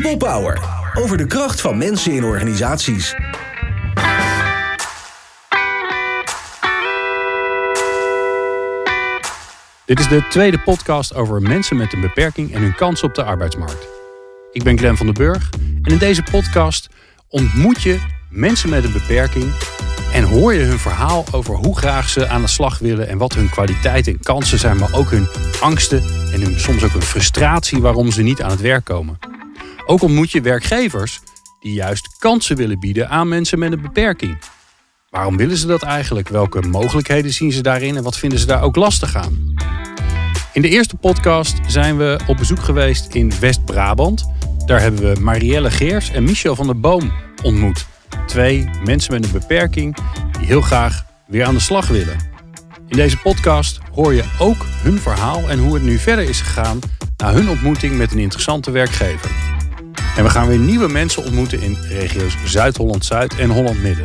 People Power. Over de kracht van mensen in organisaties. Dit is de tweede podcast over mensen met een beperking en hun kansen op de arbeidsmarkt. Ik ben Glenn van den Burg en in deze podcast ontmoet je mensen met een beperking en hoor je hun verhaal over hoe graag ze aan de slag willen en wat hun kwaliteiten en kansen zijn, maar ook hun angsten en hun, soms ook hun frustratie waarom ze niet aan het werk komen. Ook ontmoet je werkgevers die juist kansen willen bieden aan mensen met een beperking. Waarom willen ze dat eigenlijk? Welke mogelijkheden zien ze daarin en wat vinden ze daar ook lastig aan? In de eerste podcast zijn we op bezoek geweest in West-Brabant. Daar hebben we Marielle Geers en Michel van der Boom ontmoet. Twee mensen met een beperking die heel graag weer aan de slag willen. In deze podcast hoor je ook hun verhaal en hoe het nu verder is gegaan na hun ontmoeting met een interessante werkgever. En we gaan weer nieuwe mensen ontmoeten in regio's Zuid-Holland-Zuid en Holland-Midden.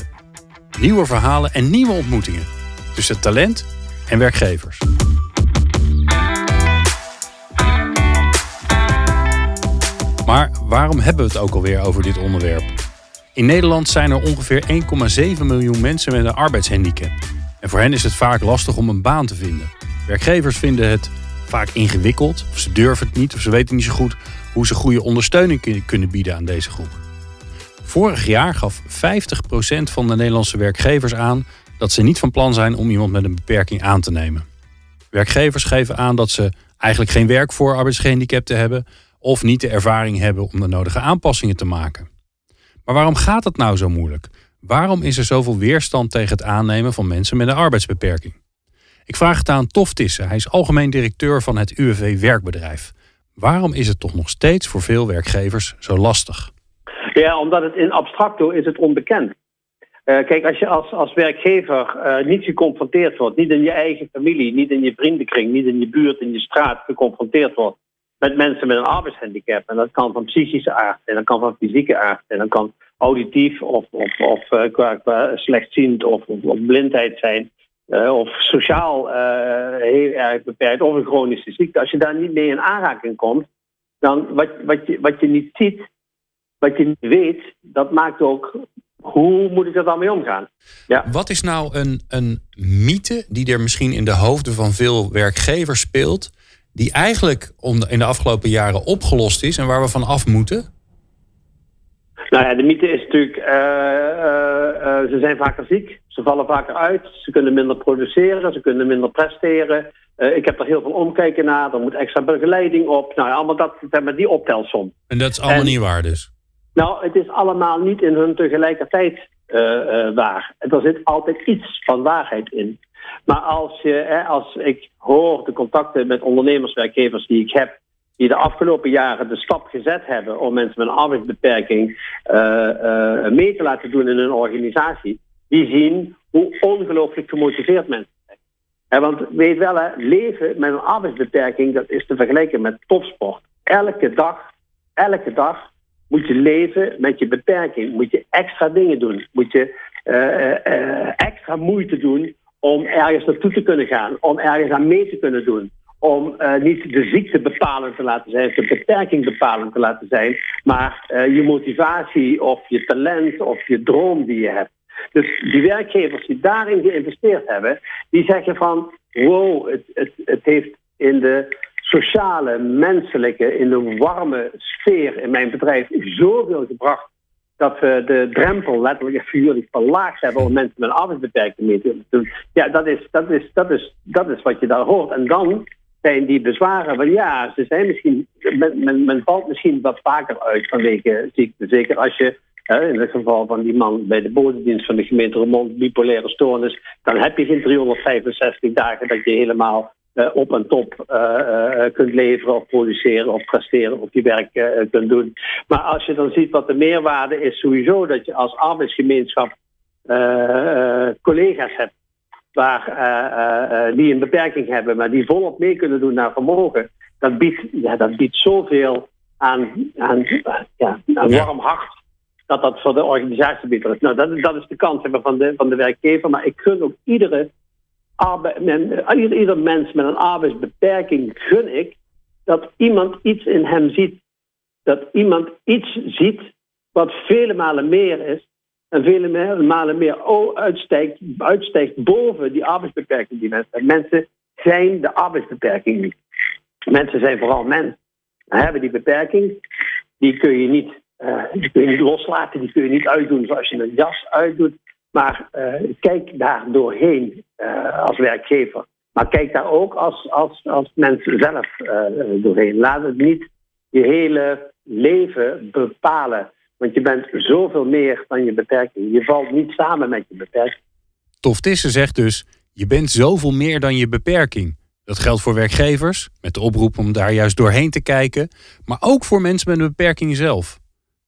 Nieuwe verhalen en nieuwe ontmoetingen tussen talent en werkgevers. Maar waarom hebben we het ook alweer over dit onderwerp? In Nederland zijn er ongeveer 1,7 miljoen mensen met een arbeidshandicap. En voor hen is het vaak lastig om een baan te vinden. Werkgevers vinden het vaak ingewikkeld, of ze durven het niet, of ze weten niet zo goed hoe ze goede ondersteuning kunnen bieden aan deze groep. Vorig jaar gaf 50% van de Nederlandse werkgevers aan dat ze niet van plan zijn om iemand met een beperking aan te nemen. Werkgevers geven aan dat ze eigenlijk geen werk voor arbeidsgehandicapten hebben of niet de ervaring hebben om de nodige aanpassingen te maken. Maar waarom gaat het nou zo moeilijk? Waarom is er zoveel weerstand tegen het aannemen van mensen met een arbeidsbeperking? Ik vraag het aan Tof Thissen. Hij is algemeen directeur van het UWV Werkbedrijf. Waarom is het toch nog steeds voor veel werkgevers zo lastig? Ja, omdat het in abstracto is het onbekend. Kijk, als je als werkgever niet geconfronteerd wordt, niet in je eigen familie, niet in je vriendenkring, niet in je buurt, in je straat geconfronteerd wordt met mensen met een arbeidshandicap. En dat kan van psychische aard zijn, dat kan van fysieke aard zijn, dat kan auditief of qua slechtziend of blindheid zijn. Of sociaal heel erg beperkt, of een chronische ziekte. Als je daar niet mee in aanraking komt, dan wat je niet ziet, wat je niet weet, dat maakt ook, hoe moet ik er dan mee omgaan? Ja. Wat is nou een mythe die er misschien in de hoofden van veel werkgevers speelt, die eigenlijk in de afgelopen jaren opgelost is en waar we van af moeten? Nou ja, de mythe is natuurlijk, ze zijn vaker ziek, ze vallen vaker uit, ze kunnen minder produceren, ze kunnen minder presteren. Ik heb er heel veel omkijken naar, er moet extra begeleiding op. Nou ja, allemaal dat met die optelsom. En dat is allemaal niet waar dus? Nou, het is allemaal niet in hun tegelijkertijd waar. Er zit altijd iets van waarheid in. Maar als ik hoor de contacten met ondernemerswerkgevers die ik heb, die de afgelopen jaren de stap gezet hebben om mensen met een arbeidsbeperking mee te laten doen in hun organisatie, die zien hoe ongelooflijk gemotiveerd mensen zijn. Want weet wel, hè, leven met een arbeidsbeperking, dat is te vergelijken met topsport. Elke dag moet je leven met je beperking. Moet je extra dingen doen. Moet je extra moeite doen om ergens naartoe te kunnen gaan. Om ergens aan mee te kunnen doen. Om niet de ziekte bepalend te laten zijn, de beperking bepalend te laten zijn, maar je motivatie of je talent of je droom die je hebt. Dus die werkgevers die daarin geïnvesteerd hebben, die zeggen van, wow, het heeft in de sociale, menselijke, in de warme sfeer in mijn bedrijf zoveel gebracht dat we de drempel letterlijk figuurlijk verlaagd hebben om mensen met een arbeidsbeperking mee te doen. Ja, dat is wat je daar hoort. En dan zijn die bezwaren van ja, ze zijn misschien, men valt misschien wat vaker uit vanwege ziekte. Zeker als je, in het geval van die man bij de Bodemdienst van de gemeente Ramon, bipolaire stoornis, dan heb je geen 365 dagen dat je helemaal op en top kunt leveren of produceren of presteren of je werk kunt doen. Maar als je dan ziet wat de meerwaarde is, sowieso dat je als arbeidsgemeenschap collega's hebt die een beperking hebben, maar die volop mee kunnen doen naar vermogen, dat biedt zoveel aan warm hart dat voor de organisatie beter is. Nou, dat is de kans van de werkgever, maar ik gun ook ieder mens met een arbeidsbeperking gun ik dat iemand iets in hem ziet. dat iemand iets ziet wat vele malen meer is en vele malen meer uitstijgt boven die arbeidsbeperking die mensen hebben. Mensen zijn de arbeidsbeperking niet. Mensen zijn vooral mensen. Hebben die beperking, die kun je niet loslaten, die kun je niet uitdoen zoals je een jas uitdoet. Maar kijk daar doorheen als werkgever. Maar kijk daar ook als mens zelf doorheen. Laat het niet je hele leven bepalen. Want je bent zoveel meer dan je beperking. Je valt niet samen met je beperking. Tof Thissen zegt dus, je bent zoveel meer dan je beperking. Dat geldt voor werkgevers, met de oproep om daar juist doorheen te kijken. Maar ook voor mensen met een beperking zelf.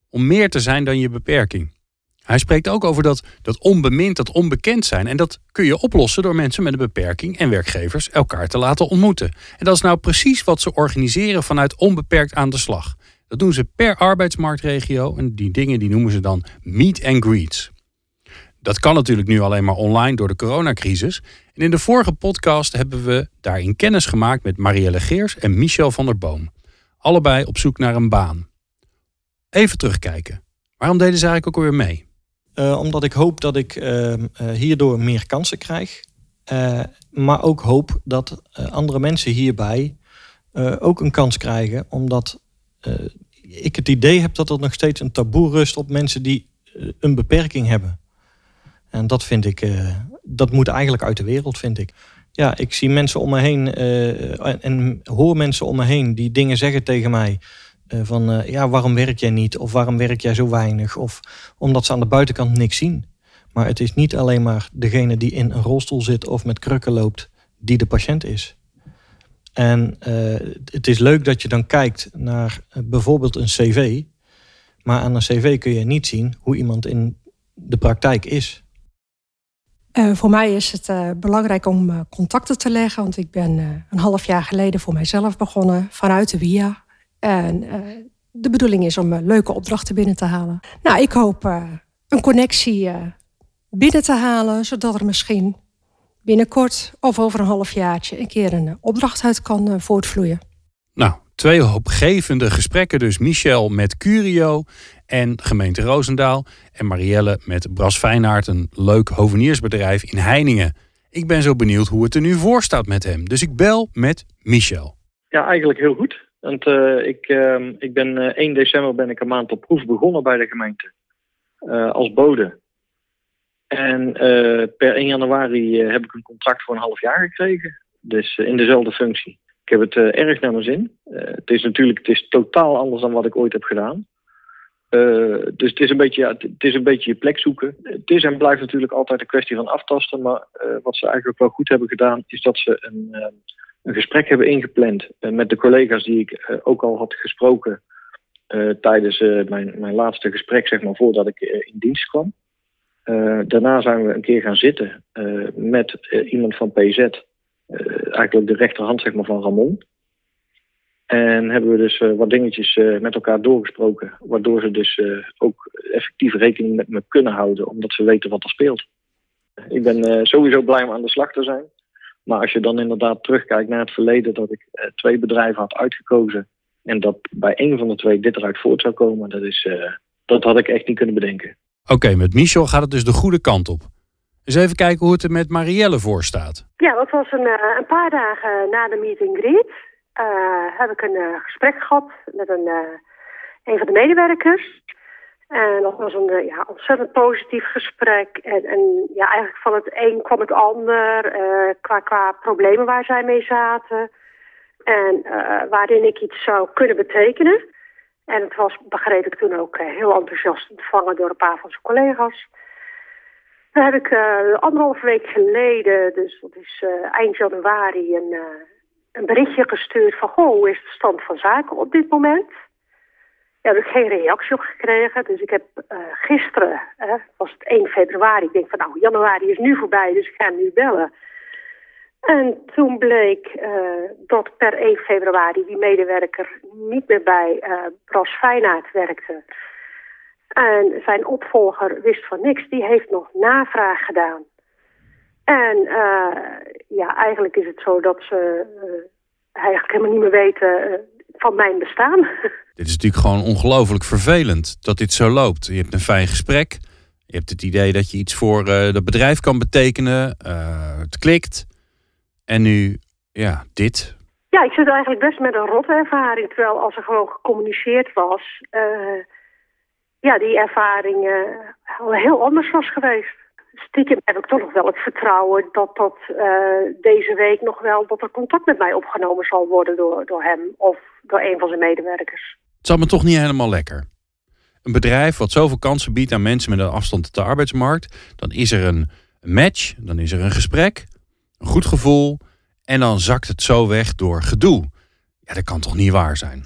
Om meer te zijn dan je beperking. Hij spreekt ook over dat onbemind, dat onbekend zijn. En dat kun je oplossen door mensen met een beperking en werkgevers elkaar te laten ontmoeten. En dat is nou precies wat ze organiseren vanuit Onbeperkt aan de Slag. Dat doen ze per arbeidsmarktregio en die dingen die noemen ze dan meet and greets. Dat kan natuurlijk nu alleen maar online door de coronacrisis. En in de vorige podcast hebben we daarin kennis gemaakt met Marielle Geers en Michel van der Boom. Allebei op zoek naar een baan. Even terugkijken. Waarom deden ze eigenlijk ook weer mee? Omdat ik hoop dat ik hierdoor meer kansen krijg. Maar ook hoop dat andere mensen hierbij ook een kans krijgen. Omdat ik het idee heb dat er nog steeds een taboe rust op mensen die een beperking hebben. En dat vind ik, dat moet eigenlijk uit de wereld, vind ik. Ja, ik zie mensen om me heen en hoor mensen om me heen die dingen zeggen tegen mij. Van waarom werk jij niet? Of waarom werk jij zo weinig? Of omdat ze aan de buitenkant niks zien. Maar het is niet alleen maar degene die in een rolstoel zit of met krukken loopt die de patiënt is. En het is leuk dat je dan kijkt naar bijvoorbeeld een cv. Maar aan een cv kun je niet zien hoe iemand in de praktijk is. Voor mij is het belangrijk om contacten te leggen. Want ik ben een half jaar geleden voor mijzelf begonnen vanuit de WIA. En de bedoeling is om leuke opdrachten binnen te halen. Nou, ik hoop een connectie binnen te halen, zodat er misschien binnenkort of over een halfjaartje een keer een opdracht uit kan voortvloeien. Nou, 2 hoopgevende gesprekken dus. Michel met Curio en gemeente Roosendaal. En Marielle met Bras Fijnaard, een leuk hoveniersbedrijf in Heiningen. Ik ben zo benieuwd hoe het er nu voor staat met hem. Dus ik bel met Michel. Ja, eigenlijk heel goed. Want ik ben 1 december ben ik een maand op proef begonnen bij de gemeente. Als bode. En per 1 januari heb ik een contract voor een half jaar gekregen. Dus in dezelfde functie. Ik heb het erg naar mijn zin. Het is totaal anders dan wat ik ooit heb gedaan. Dus het is een beetje je plek zoeken. Het is en blijft natuurlijk altijd een kwestie van aftasten. Maar wat ze eigenlijk wel goed hebben gedaan, is dat ze een gesprek hebben ingepland met de collega's die ik ook al had gesproken tijdens mijn laatste gesprek, zeg maar, voordat ik in dienst kwam. Daarna zijn we een keer gaan zitten met iemand van PZ, eigenlijk de rechterhand, zeg maar, van Ramon. En hebben we dus wat dingetjes met elkaar doorgesproken, waardoor ze dus ook effectief rekening met me kunnen houden, omdat ze weten wat er speelt. Ik ben sowieso blij om aan de slag te zijn. Maar als je dan inderdaad terugkijkt naar het verleden, dat ik 2 bedrijven had uitgekozen en dat bij 1 van de 2 dit eruit voort zou komen, dat had ik echt niet kunnen bedenken. Oké, met Michel gaat het dus de goede kant op. Dus even kijken hoe het er met Marielle voor staat. Ja, dat was een paar dagen na de meet and greet. Heb ik een gesprek gehad met een van de medewerkers. En dat was een ontzettend positief gesprek. En eigenlijk van het een kwam het ander. Qua problemen waar zij mee zaten. En waarin ik iets zou kunnen betekenen. En het was, begreep ik toen ook, heel enthousiast ontvangen door een paar van zijn collega's. Dan heb ik 1,5 week geleden, dus dat is eind januari, een berichtje gestuurd van, goh, hoe is de stand van zaken op dit moment? Daar heb ik geen reactie op gekregen. Dus ik heb gisteren, was het 1 februari, ik denk van nou, januari is nu voorbij, dus ik ga hem nu bellen. En toen bleek dat per 1 februari die medewerker niet meer bij Bras Fijnaard werkte. En zijn opvolger wist van niks, die heeft nog navraag gedaan. En eigenlijk is het zo dat ze eigenlijk helemaal niet meer weten van mijn bestaan. Dit is natuurlijk gewoon ongelooflijk vervelend dat dit zo loopt. Je hebt een fijn gesprek. Je hebt het idee dat je iets voor dat bedrijf kan betekenen. Het klikt. En nu, ja, dit. Ja, ik zit eigenlijk best met een rotte ervaring. Terwijl als er gewoon gecommuniceerd was... die ervaring al heel anders was geweest. Stiekem heb ik toch nog wel het vertrouwen dat deze week nog wel... dat er contact met mij opgenomen zal worden door hem of door een van zijn medewerkers. Het zat me toch niet helemaal lekker. Een bedrijf wat zoveel kansen biedt aan mensen met een afstand tot de arbeidsmarkt... dan is er een match, dan is er een gesprek, een goed gevoel... en dan zakt het zo weg door gedoe. Ja, dat kan toch niet waar zijn?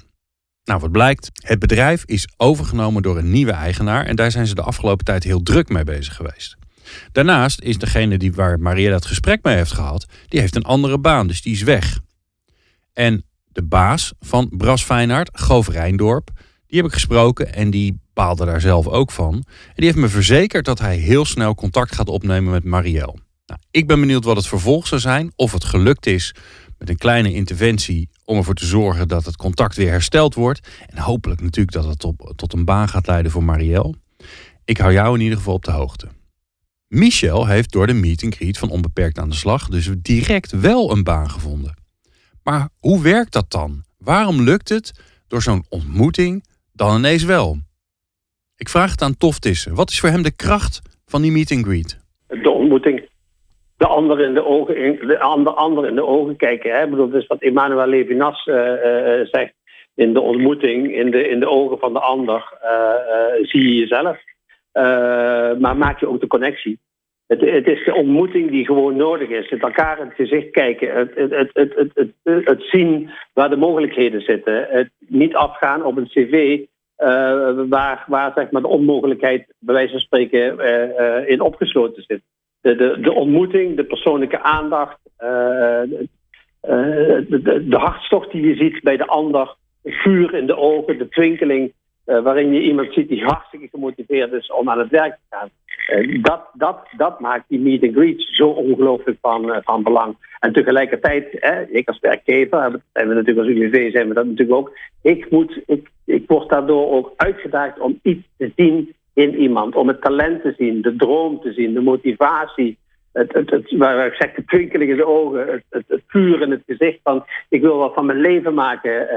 Nou, wat blijkt? Het bedrijf is overgenomen door een nieuwe eigenaar... en daar zijn ze de afgelopen tijd heel druk mee bezig geweest. Daarnaast is degene waar Marielle het gesprek mee heeft gehad... die heeft een andere baan, dus die is weg. En de baas van Bras Fijnaard, Goof Rijndorp... die heb ik gesproken en die baalde daar zelf ook van. En die heeft me verzekerd dat hij heel snel contact gaat opnemen met Marielle. Nou, ik ben benieuwd wat het vervolg zou zijn, of het gelukt is... met een kleine interventie om ervoor te zorgen dat het contact weer hersteld wordt. En hopelijk natuurlijk dat het tot een baan gaat leiden voor Marielle. Ik hou jou in ieder geval op de hoogte. Michel heeft door de meet and greet van Onbeperkt aan de Slag dus direct wel een baan gevonden. Maar hoe werkt dat dan? Waarom lukt het door zo'n ontmoeting dan ineens wel? Ik vraag het aan Tof Thissen. Wat is voor hem de kracht van die meet and greet? De ontmoeting. De ander in de ogen kijken. Hè? Ik bedoel, dat is wat Emmanuel Levinas zegt. In de ontmoeting, in de ogen van de ander, zie je jezelf. Maar maak je ook de connectie. Het is de ontmoeting die gewoon nodig is. Het elkaar in het gezicht kijken. Het zien waar de mogelijkheden zitten. Het niet afgaan op een cv waar zeg maar, de onmogelijkheid, bij wijze van spreken, in opgesloten zit. De ontmoeting, de persoonlijke aandacht, de hartstocht die je ziet bij de ander, het vuur in de ogen, de twinkeling, waarin je iemand ziet die hartstikke gemotiveerd is om aan het werk te gaan. Dat maakt die meet and greet zo ongelooflijk van belang. En tegelijkertijd, ik als werkgever, en we natuurlijk als UWV zijn we dat natuurlijk ook, ik word daardoor ook uitgedaagd om iets te zien in iemand, om het talent te zien, de droom te zien, de motivatie, waar ik zeg, de twinkeling in de ogen, het vuur in het gezicht van ik wil wat van mijn leven maken,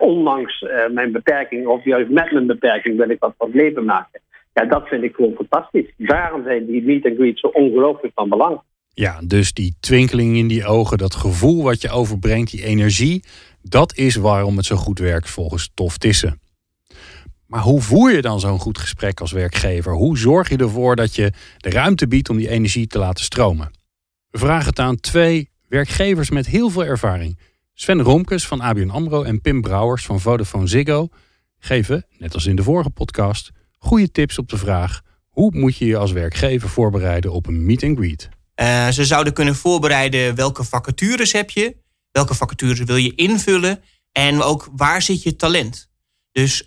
ondanks mijn beperking, of juist met mijn beperking wil ik wat van het leven maken. Ja, dat vind ik gewoon fantastisch. Daarom zijn die meet and greet zo ongelooflijk van belang. Ja, dus die twinkeling in die ogen, dat gevoel wat je overbrengt, die energie, dat is waarom het zo goed werkt volgens Tof Thissen. Maar hoe voer je dan zo'n goed gesprek als werkgever? Hoe zorg je ervoor dat je de ruimte biedt om die energie te laten stromen? We vragen het aan twee werkgevers met heel veel ervaring. Sven Romkes van ABN AMRO en Pim Brouwers van Vodafone Ziggo geven, net als in de vorige podcast, goede tips op de vraag... hoe moet je je als werkgever voorbereiden op een meet and greet? Ze zouden kunnen voorbereiden welke vacatures heb je... welke vacatures wil je invullen... en ook waar zit je talent... Dus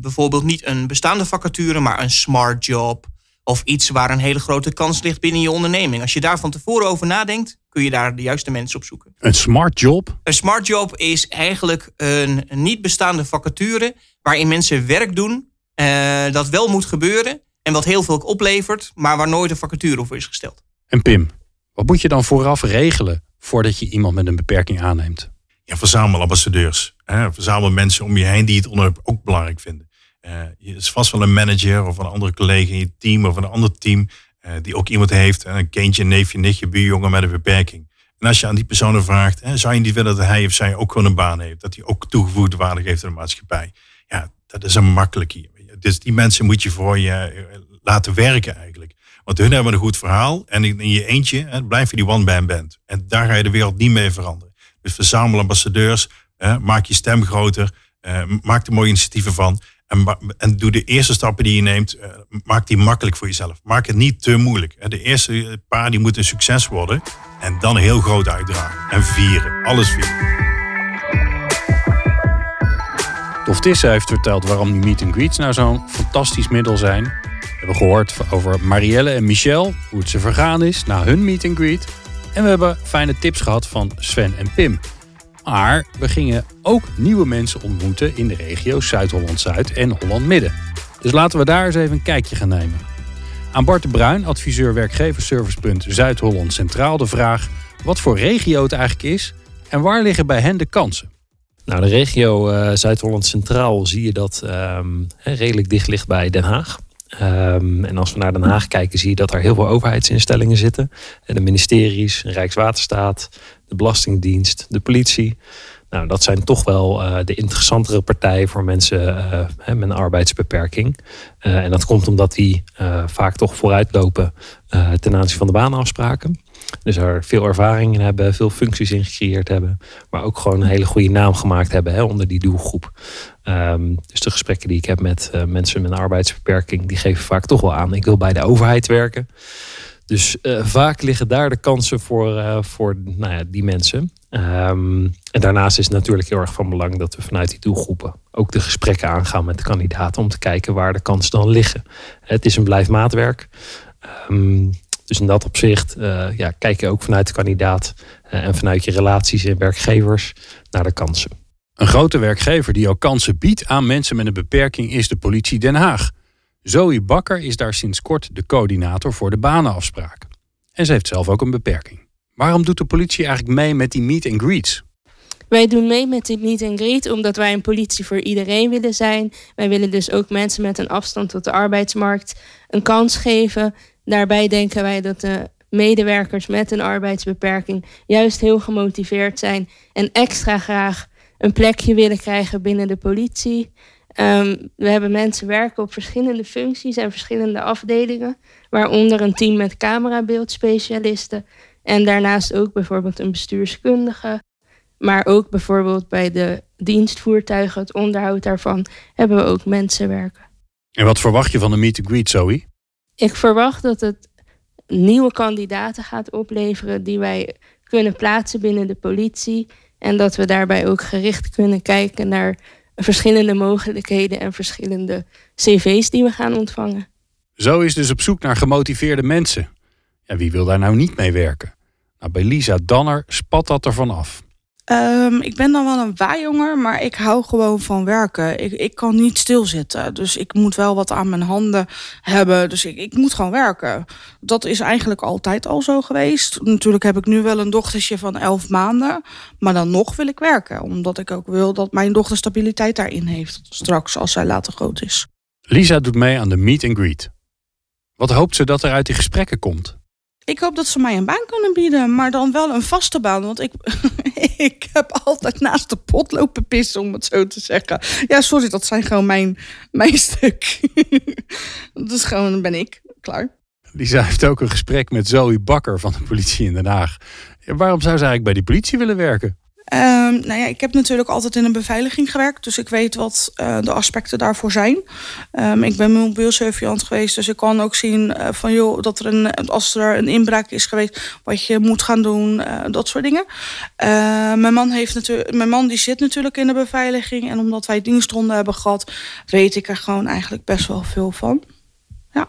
bijvoorbeeld niet een bestaande vacature, maar een smart job. Of iets waar een hele grote kans ligt binnen je onderneming. Als je daar van tevoren over nadenkt, kun je daar de juiste mensen op zoeken. Een smart job? Een smart job is eigenlijk een niet bestaande vacature... waarin mensen werk doen, dat wel moet gebeuren... en wat heel veel oplevert, maar waar nooit een vacature over is gesteld. En Pim, wat moet je dan vooraf regelen... voordat je iemand met een beperking aanneemt? Ja, verzamel ambassadeurs. Verzamel mensen om je heen die het onderwerp ook belangrijk vinden. Er is vast wel een manager of een andere collega in je team of een ander team... die ook iemand heeft, een kindje, een neefje, nichtje, buurjongen met een beperking. En als je aan die personen vraagt, zou je niet willen dat hij of zij ook gewoon een baan heeft? Dat hij ook toegevoegde waarde geeft aan de maatschappij? Ja, dat is een makkelijke. Dus die mensen moet je voor je laten werken eigenlijk. Want hun hebben een goed verhaal en in je eentje blijf je die one-man band. En daar ga je de wereld niet mee veranderen. Dus verzamel ambassadeurs, maak je stem groter, maak er mooie initiatieven van. En doe de eerste stappen die je neemt, maak die makkelijk voor jezelf. Maak het niet te moeilijk. De eerste paar die moeten een succes worden en dan heel groot uitdragen. En vieren, alles vieren. Tof Thissen heeft verteld waarom die meet and greets nou zo'n fantastisch middel zijn. We hebben gehoord over Marielle en Michel, hoe het ze vergaan is na hun meet and greet. En we hebben fijne tips gehad van Sven en Pim. Maar we gingen ook nieuwe mensen ontmoeten in de regio's Zuid-Holland-Zuid en Holland-Midden. Dus laten we daar eens even een kijkje gaan nemen. Aan Bart de Bruin, adviseur werkgeversservicepunt Zuid-Holland Centraal, de vraag wat voor regio het eigenlijk is en waar liggen bij hen de kansen? Nou, de regio Zuid-Holland Centraal zie je dat redelijk dicht ligt bij Den Haag. En als we naar Den Haag kijken, zie je dat er heel veel overheidsinstellingen zitten. De ministeries, Rijkswaterstaat, de Belastingdienst, de politie. Nou, dat zijn toch wel de interessantere partijen voor mensen met een arbeidsbeperking. En dat komt omdat die vaak toch vooruitlopen ten aanzien van de baanafspraken. Dus er veel ervaring in hebben, veel functies in gecreëerd hebben. Maar ook gewoon een hele goede naam gemaakt hebben onder die doelgroep. Dus de gesprekken die ik heb met mensen met een arbeidsbeperking, die geven vaak toch wel aan: ik wil bij de overheid werken. Dus vaak liggen daar de kansen voor die mensen. En daarnaast is het natuurlijk heel erg van belang dat we vanuit die doelgroepen ook de gesprekken aangaan met de kandidaten om te kijken waar de kansen dan liggen. Het is een blijfmaatwerk. Dus in dat opzicht kijk je ook vanuit de kandidaat en vanuit je relaties en werkgevers naar de kansen. Een grote werkgever die ook kansen biedt aan mensen met een beperking is de politie Den Haag. Zoë Bakker is daar sinds kort de coördinator voor de banenafspraak. En ze heeft zelf ook een beperking. Waarom doet de politie eigenlijk mee met die meet and greets? Wij doen mee met die meet and greet omdat wij een politie voor iedereen willen zijn. Wij willen dus ook mensen met een afstand tot de arbeidsmarkt een kans geven. Daarbij denken wij dat de medewerkers met een arbeidsbeperking juist heel gemotiveerd zijn en extra graag een plekje willen krijgen binnen de politie. We hebben mensen werken op verschillende functies en verschillende afdelingen, waaronder een team met camerabeeldspecialisten en daarnaast ook bijvoorbeeld een bestuurskundige. Maar ook bijvoorbeeld bij de dienstvoertuigen, het onderhoud daarvan, hebben we ook mensen werken. En wat verwacht je van de meet and greet, Zoë? Ik verwacht dat het nieuwe kandidaten gaat opleveren die wij kunnen plaatsen binnen de politie. En dat we daarbij ook gericht kunnen kijken naar verschillende mogelijkheden en verschillende cv's die we gaan ontvangen. Zo is dus op zoek naar gemotiveerde mensen. En wie wil daar nou niet mee werken? Nou, bij Lisa Danner spat dat ervan af. Ik ben dan wel een waajonger, maar ik hou gewoon van werken. Ik kan niet stilzitten, dus ik moet wel wat aan mijn handen hebben. Dus ik moet gewoon werken. Dat is eigenlijk altijd al zo geweest. Natuurlijk heb ik nu wel een dochtertje van 11 maanden. Maar dan nog wil ik werken, omdat ik ook wil dat mijn dochter stabiliteit daarin heeft. Straks, als zij later groot is. Lisa doet mee aan de meet and greet. Wat hoopt ze dat er uit die gesprekken komt? Ik hoop dat ze mij een baan kunnen bieden, maar dan wel een vaste baan. Want ik heb altijd naast de pot lopen pissen, om het zo te zeggen. Ja, sorry, dat zijn gewoon mijn stuk. Dat is gewoon, dan ben ik klaar. Lisa heeft ook een gesprek met Zoë Bakker van de politie in Den Haag. Waarom zou ze eigenlijk bij die politie willen werken? Ik heb natuurlijk altijd in een beveiliging gewerkt. Dus ik weet wat de aspecten daarvoor zijn. Ik ben mobiel surveillant geweest. Dus ik kan ook zien dat er als er een inbraak is geweest, wat je moet gaan doen, dat soort dingen. Mijn man die zit natuurlijk in de beveiliging. En omdat wij diensthonden hebben gehad, weet ik er gewoon eigenlijk best wel veel van. Ja.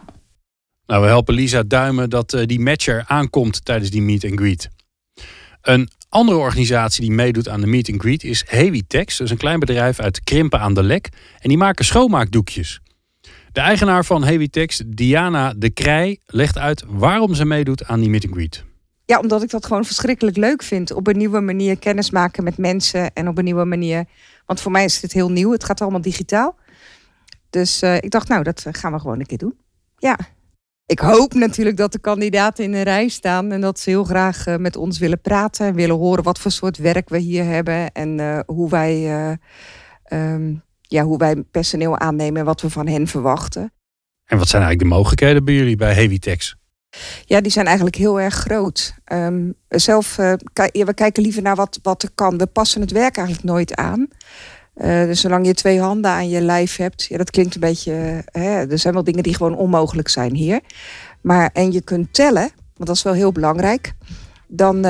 Nou, we helpen Lisa duimen dat die matcher aankomt tijdens die meet and greet. Een andere organisatie die meedoet aan de meet and greet is Hewitex. Dat is een klein bedrijf uit Krimpen aan de Lek. En die maken schoonmaakdoekjes. De eigenaar van Hewitex, Diana de Krij, legt uit waarom ze meedoet aan die meet and greet. Ja, omdat ik dat gewoon verschrikkelijk leuk vind. Op een nieuwe manier kennis maken met mensen. En op een nieuwe manier, want voor mij is dit heel nieuw. Het gaat allemaal digitaal. Dus ik dacht, nou, dat gaan we gewoon een keer doen. Ja. Ik hoop natuurlijk dat de kandidaten in een rij staan en dat ze heel graag met ons willen praten en willen horen wat voor soort werk we hier hebben en hoe wij personeel aannemen en wat we van hen verwachten. En wat zijn eigenlijk de mogelijkheden bij jullie bij Hewitex? Ja, die zijn eigenlijk heel erg groot. We kijken liever naar wat er kan. We passen het werk eigenlijk nooit aan. Dus zolang je 2 handen aan je lijf hebt, ja, dat klinkt een beetje. Er zijn wel dingen die gewoon onmogelijk zijn hier. En je kunt tellen, want dat is wel heel belangrijk. Dan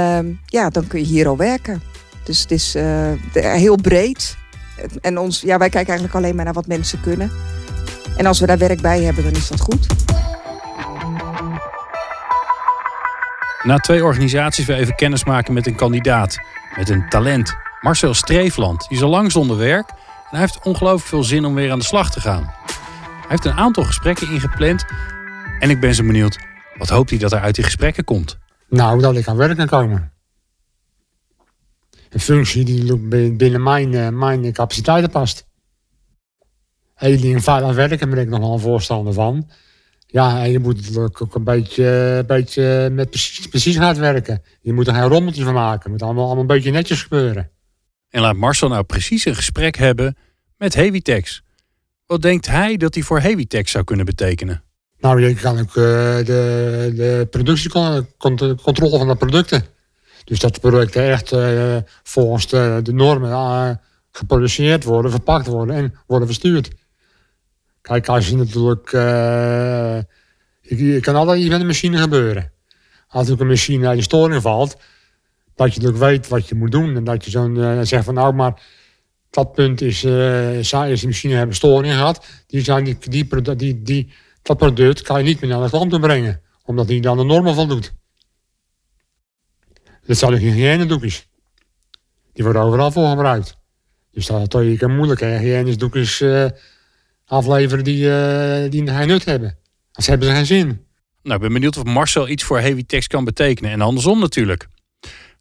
kun je hier al werken. Dus het is heel breed. En wij kijken eigenlijk alleen maar naar wat mensen kunnen. En als we daar werk bij hebben, dan is dat goed. Na 2 organisaties weer even kennis maken met een kandidaat, met een talent. Marcel Streefland, die is al lang zonder werk en hij heeft ongelooflijk veel zin om weer aan de slag te gaan. Hij heeft een aantal gesprekken ingepland en ik ben zo benieuwd, wat hoopt hij dat er uit die gesprekken komt? Nou, dat ik aan werk kan komen. Een functie die binnen mijn capaciteiten past. Heel veilig werken ben ik nogal een voorstander van. Ja, en je moet ook een beetje met precies hard werken. Je moet er geen rommeltjes van maken. Het moet allemaal een beetje netjes gebeuren. En laat Marcel nou precies een gesprek hebben met Hewitex. Wat denkt hij dat hij voor Hewitex zou kunnen betekenen? Nou, je kan ook de productiecontrole van de producten. Dus dat de producten echt volgens de normen geproduceerd worden, verpakt worden en worden verstuurd. Kijk, als je natuurlijk... Je kan altijd iets met een machine gebeuren. Als ook een machine uit je storing valt, dat je natuurlijk weet wat je moet doen. En dat je zegt van nou, maar dat punt is de machine hebben storing gehad. Dat product kan je niet meer naar het land brengen. Omdat die dan de normen voldoet. Dat zijn de hygiënedoekjes. Die worden overal voor gebruikt. Dus dat is toch moeilijk. Hygiënedoekjes afleveren die geen nut hebben. Anders hebben ze geen zin. Nou, ik ben benieuwd of Marcel iets voor Hewitex kan betekenen. En andersom natuurlijk.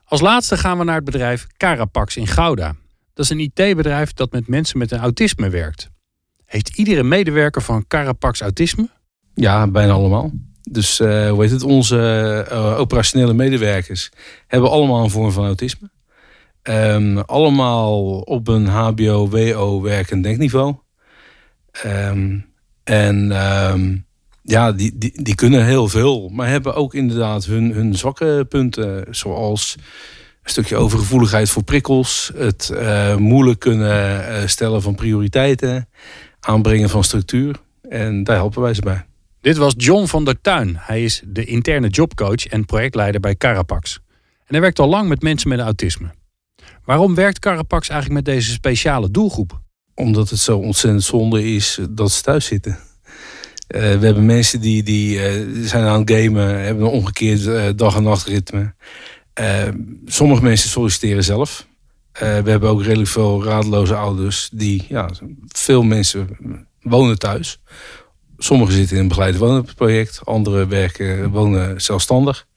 Als laatste gaan we naar het bedrijf Carapax in Gouda. Dat is een IT-bedrijf dat met mensen met een autisme werkt. Heeft iedere medewerker van Carapax autisme? Ja, bijna allemaal. Dus onze operationele medewerkers hebben allemaal een vorm van autisme. Allemaal op een HBO, WO werkend denkniveau. Die kunnen heel veel. Maar hebben ook inderdaad hun zwakke punten. Zoals een stukje overgevoeligheid voor prikkels. Het moeilijk kunnen stellen van prioriteiten. Aanbrengen van structuur. En daar helpen wij ze bij. Dit was John van der Tuin. Hij is de interne jobcoach en projectleider bij Carapax. En hij werkt al lang met mensen met autisme. Waarom werkt Carapax eigenlijk met deze speciale doelgroep? Omdat het zo ontzettend zonde is dat ze thuis zitten. We hebben mensen die zijn aan het gamen, hebben een omgekeerd dag- en nachtritme. Sommige mensen solliciteren zelf. We hebben ook redelijk veel raadloze ouders. Veel mensen wonen thuis. Sommigen zitten in een begeleid wonenproject. Anderen wonen zelfstandig.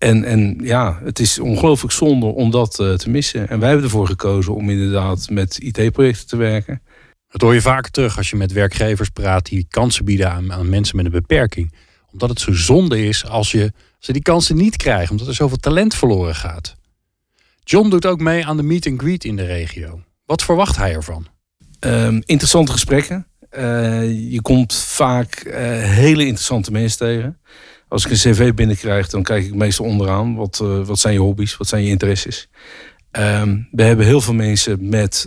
Het is ongelooflijk zonde om dat te missen. En wij hebben ervoor gekozen om inderdaad met IT-projecten te werken. Dat hoor je vaak terug als je met werkgevers praat die kansen bieden aan mensen met een beperking. Omdat het zo zonde is als ze die kansen niet krijgen. Omdat er zoveel talent verloren gaat. John doet ook mee aan de meet and greet in de regio. Wat verwacht hij ervan? Interessante gesprekken. Je komt vaak hele interessante mensen tegen. Als ik een cv binnenkrijg, dan kijk ik meestal onderaan. Wat zijn je hobby's? Wat zijn je interesses? We hebben heel veel mensen met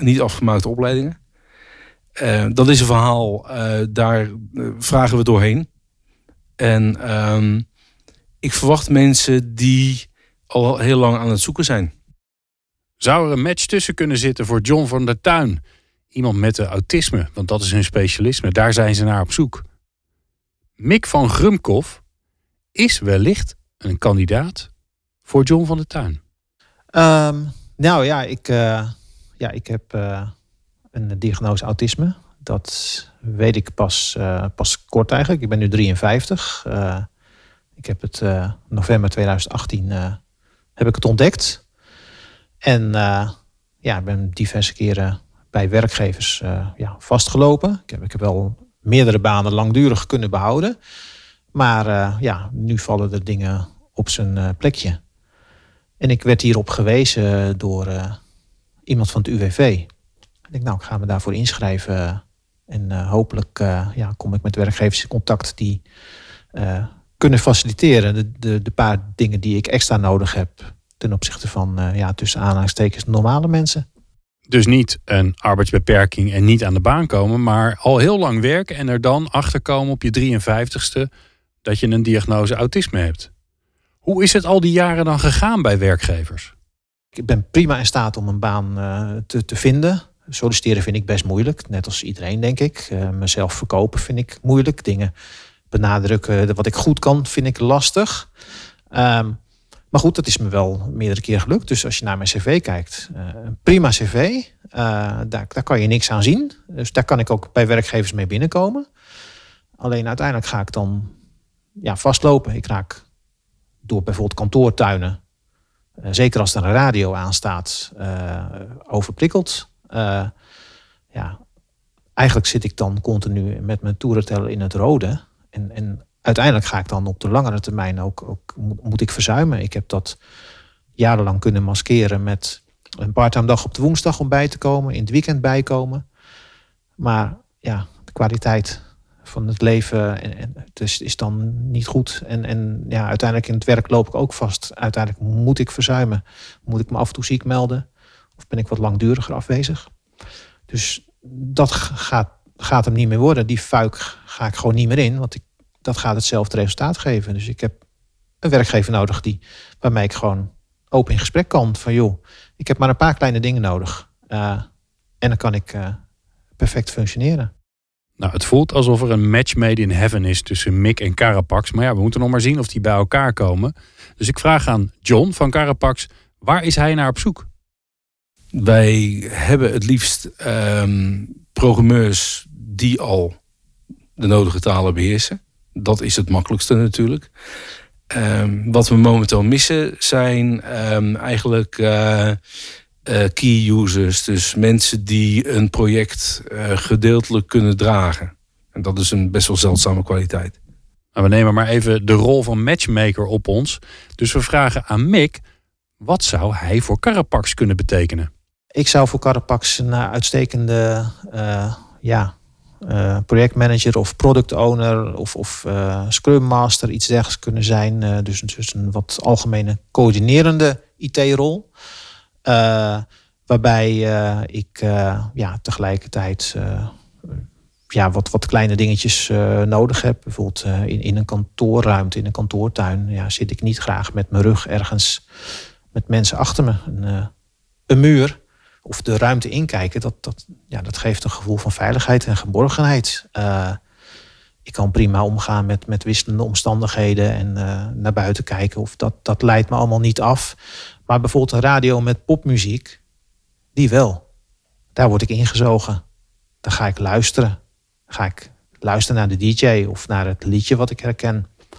niet afgemaakte opleidingen. Dat is een verhaal, daar vragen we doorheen. En ik verwacht mensen die al heel lang aan het zoeken zijn. Zou er een match tussen kunnen zitten voor John van der Tuin? Iemand met de autisme, want dat is hun specialisme. Daar zijn ze naar op zoek. Mick van Grumkof is wellicht een kandidaat voor John van der Tuin. Ik heb een diagnose autisme. Dat weet ik pas kort eigenlijk. Ik ben nu 53. Ik heb het november 2018 heb ik het ontdekt. En ik ben diverse keren bij werkgevers vastgelopen. Ik heb wel meerdere banen langdurig kunnen behouden. Maar nu vallen er dingen op zijn plekje. En ik werd hierop gewezen door iemand van het UWV. Ik denk, ik ga me daarvoor inschrijven. En hopelijk kom ik met werkgevers in contact die kunnen faciliteren. De paar dingen die ik extra nodig heb ten opzichte van tussen aanhalingstekens normale mensen. Dus niet een arbeidsbeperking en niet aan de baan komen, maar al heel lang werken en er dan achter komen op je 53ste dat je een diagnose autisme hebt. Hoe is het al die jaren dan gegaan bij werkgevers? Ik ben prima in staat om een baan te vinden. Solliciteren vind ik best moeilijk, net als iedereen denk ik. Mezelf verkopen vind ik moeilijk. Dingen benadrukken wat ik goed kan vind ik lastig. Maar goed, dat is me wel meerdere keren gelukt. Dus als je naar mijn cv kijkt, een prima cv. Daar kan je niks aan zien. Dus daar kan ik ook bij werkgevers mee binnenkomen. Alleen uiteindelijk ga ik dan vastlopen. Ik raak door bijvoorbeeld kantoortuinen, zeker als er een radio aanstaat, overprikkeld. Eigenlijk zit ik dan continu met mijn toerenteller in het rode. En uiteindelijk ga ik dan op de langere termijn ook moet ik verzuimen. Ik heb dat jarenlang kunnen maskeren met een parttime dag op de woensdag om bij te komen. In het weekend bijkomen. Maar de kwaliteit van het leven is dan niet goed. En uiteindelijk in het werk loop ik ook vast. Uiteindelijk moet ik verzuimen. Moet ik me af en toe ziek melden? Of ben ik wat langduriger afwezig? Dus dat gaat hem niet meer worden. Die fuik ga ik gewoon niet meer in. Want dat gaat hetzelfde resultaat geven. Dus ik heb een werkgever nodig waarmee ik gewoon open in gesprek kan. Van joh, ik heb maar een paar kleine dingen nodig. En dan kan ik perfect functioneren. Nou, het voelt alsof er een match made in heaven is tussen Mick en Carapax. Maar we moeten nog maar zien of die bij elkaar komen. Dus ik vraag aan John van Carapax, waar is hij naar op zoek? Wij hebben het liefst programmeurs die al de nodige talen beheersen. Dat is het makkelijkste natuurlijk. Wat we momenteel missen zijn eigenlijk key users. Dus mensen die een project gedeeltelijk kunnen dragen. En dat is een best wel zeldzame kwaliteit. Nou, we nemen maar even de rol van matchmaker op ons. Dus we vragen aan Mick, wat zou hij voor Carapax kunnen betekenen? Ik zou voor Carapax een uitstekende projectmanager of product owner of scrum master, iets dergelijks kunnen zijn. Dus een wat algemene coördinerende IT-rol. Waarbij ik tegelijkertijd wat kleine dingetjes nodig heb. Bijvoorbeeld in een kantoorruimte, in een kantoortuin. Zit ik niet graag met mijn rug ergens met mensen achter me. Een muur of de ruimte inkijken, dat geeft een gevoel van veiligheid en geborgenheid. Ik kan prima omgaan met wisselende omstandigheden en naar buiten kijken. Of dat leidt me allemaal niet af. Maar bijvoorbeeld een radio met popmuziek, die wel. Daar word ik ingezogen. Dan ga ik luisteren. Dan ga ik luisteren naar de DJ of naar het liedje wat ik herken. Als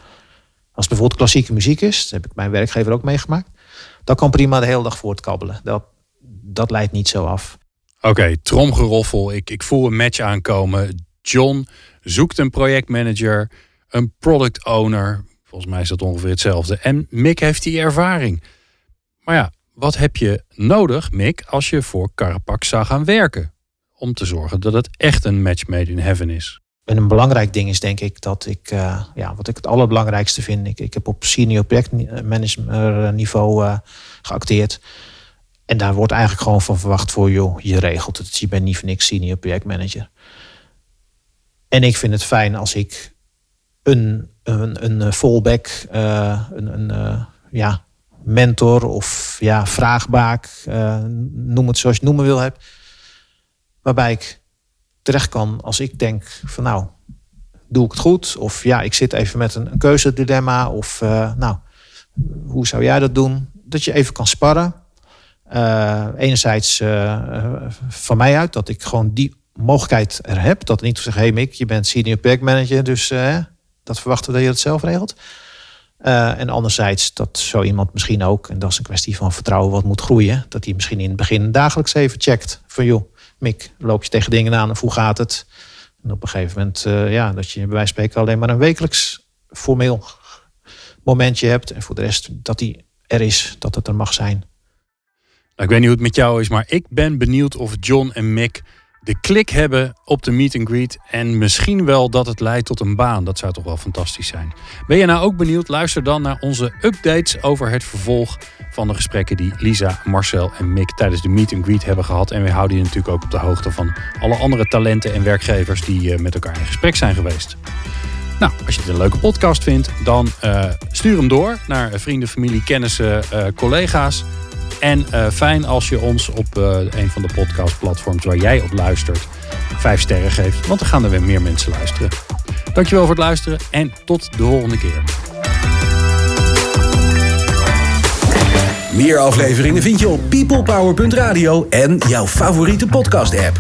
het bijvoorbeeld klassieke muziek is, dat heb ik mijn werkgever ook meegemaakt. Dat kan prima de hele dag voortkabbelen. Dat leidt niet zo af. Oké, tromgeroffel. Ik voel een match aankomen. John zoekt een projectmanager, een product owner. Volgens mij is dat ongeveer hetzelfde. En Mick heeft die ervaring. Maar wat heb je nodig, Mick, als je voor Carapax zou gaan werken? Om te zorgen dat het echt een match made in heaven is. En een belangrijk ding is denk ik dat ik, wat ik het allerbelangrijkste vind. Ik heb op senior projectmanager niveau geacteerd. En daar wordt eigenlijk gewoon van verwacht voor, je regelt het. Je bent niet voor niks senior projectmanager. En ik vind het fijn als ik een fallback, mentor of vraagbaak, noem het zoals je het noemen wil, heb. Waarbij ik terecht kan als ik denk van doe ik het goed? Of ik zit even met een keuzedilemma. Of hoe zou jij dat doen? Dat je even kan sparren. Enerzijds van mij uit dat ik gewoon die mogelijkheid er heb. Dat niet te zeggen, hey Mick, je bent senior projectmanager, dus dat verwachten we dat je dat zelf regelt. En anderzijds dat zo iemand misschien ook, en dat is een kwestie van vertrouwen wat moet groeien, dat hij misschien in het begin dagelijks even checkt van Mick, loop je tegen dingen aan of hoe gaat het? En op een gegeven moment dat je bij wijze van spreken alleen maar een wekelijks formeel momentje hebt en voor de rest dat die er is, dat het er mag zijn. Ik weet niet hoe het met jou is, maar ik ben benieuwd of John en Mick de klik hebben op de meet and greet. En misschien wel dat het leidt tot een baan. Dat zou toch wel fantastisch zijn. Ben je nou ook benieuwd? Luister dan naar onze updates over het vervolg van de gesprekken die Lisa, Marcel en Mick tijdens de meet and greet hebben gehad. En we houden je natuurlijk ook op de hoogte van alle andere talenten en werkgevers die met elkaar in gesprek zijn geweest. Nou, als je het een leuke podcast vindt, dan stuur hem door naar vrienden, familie, kennissen, collega's. En fijn als je ons op een van de podcastplatforms waar jij op luistert 5 sterren geeft. Want dan gaan er weer meer mensen luisteren. Dankjewel voor het luisteren en tot de volgende keer. Meer afleveringen vind je op peoplepower.radio en jouw favoriete podcast-app.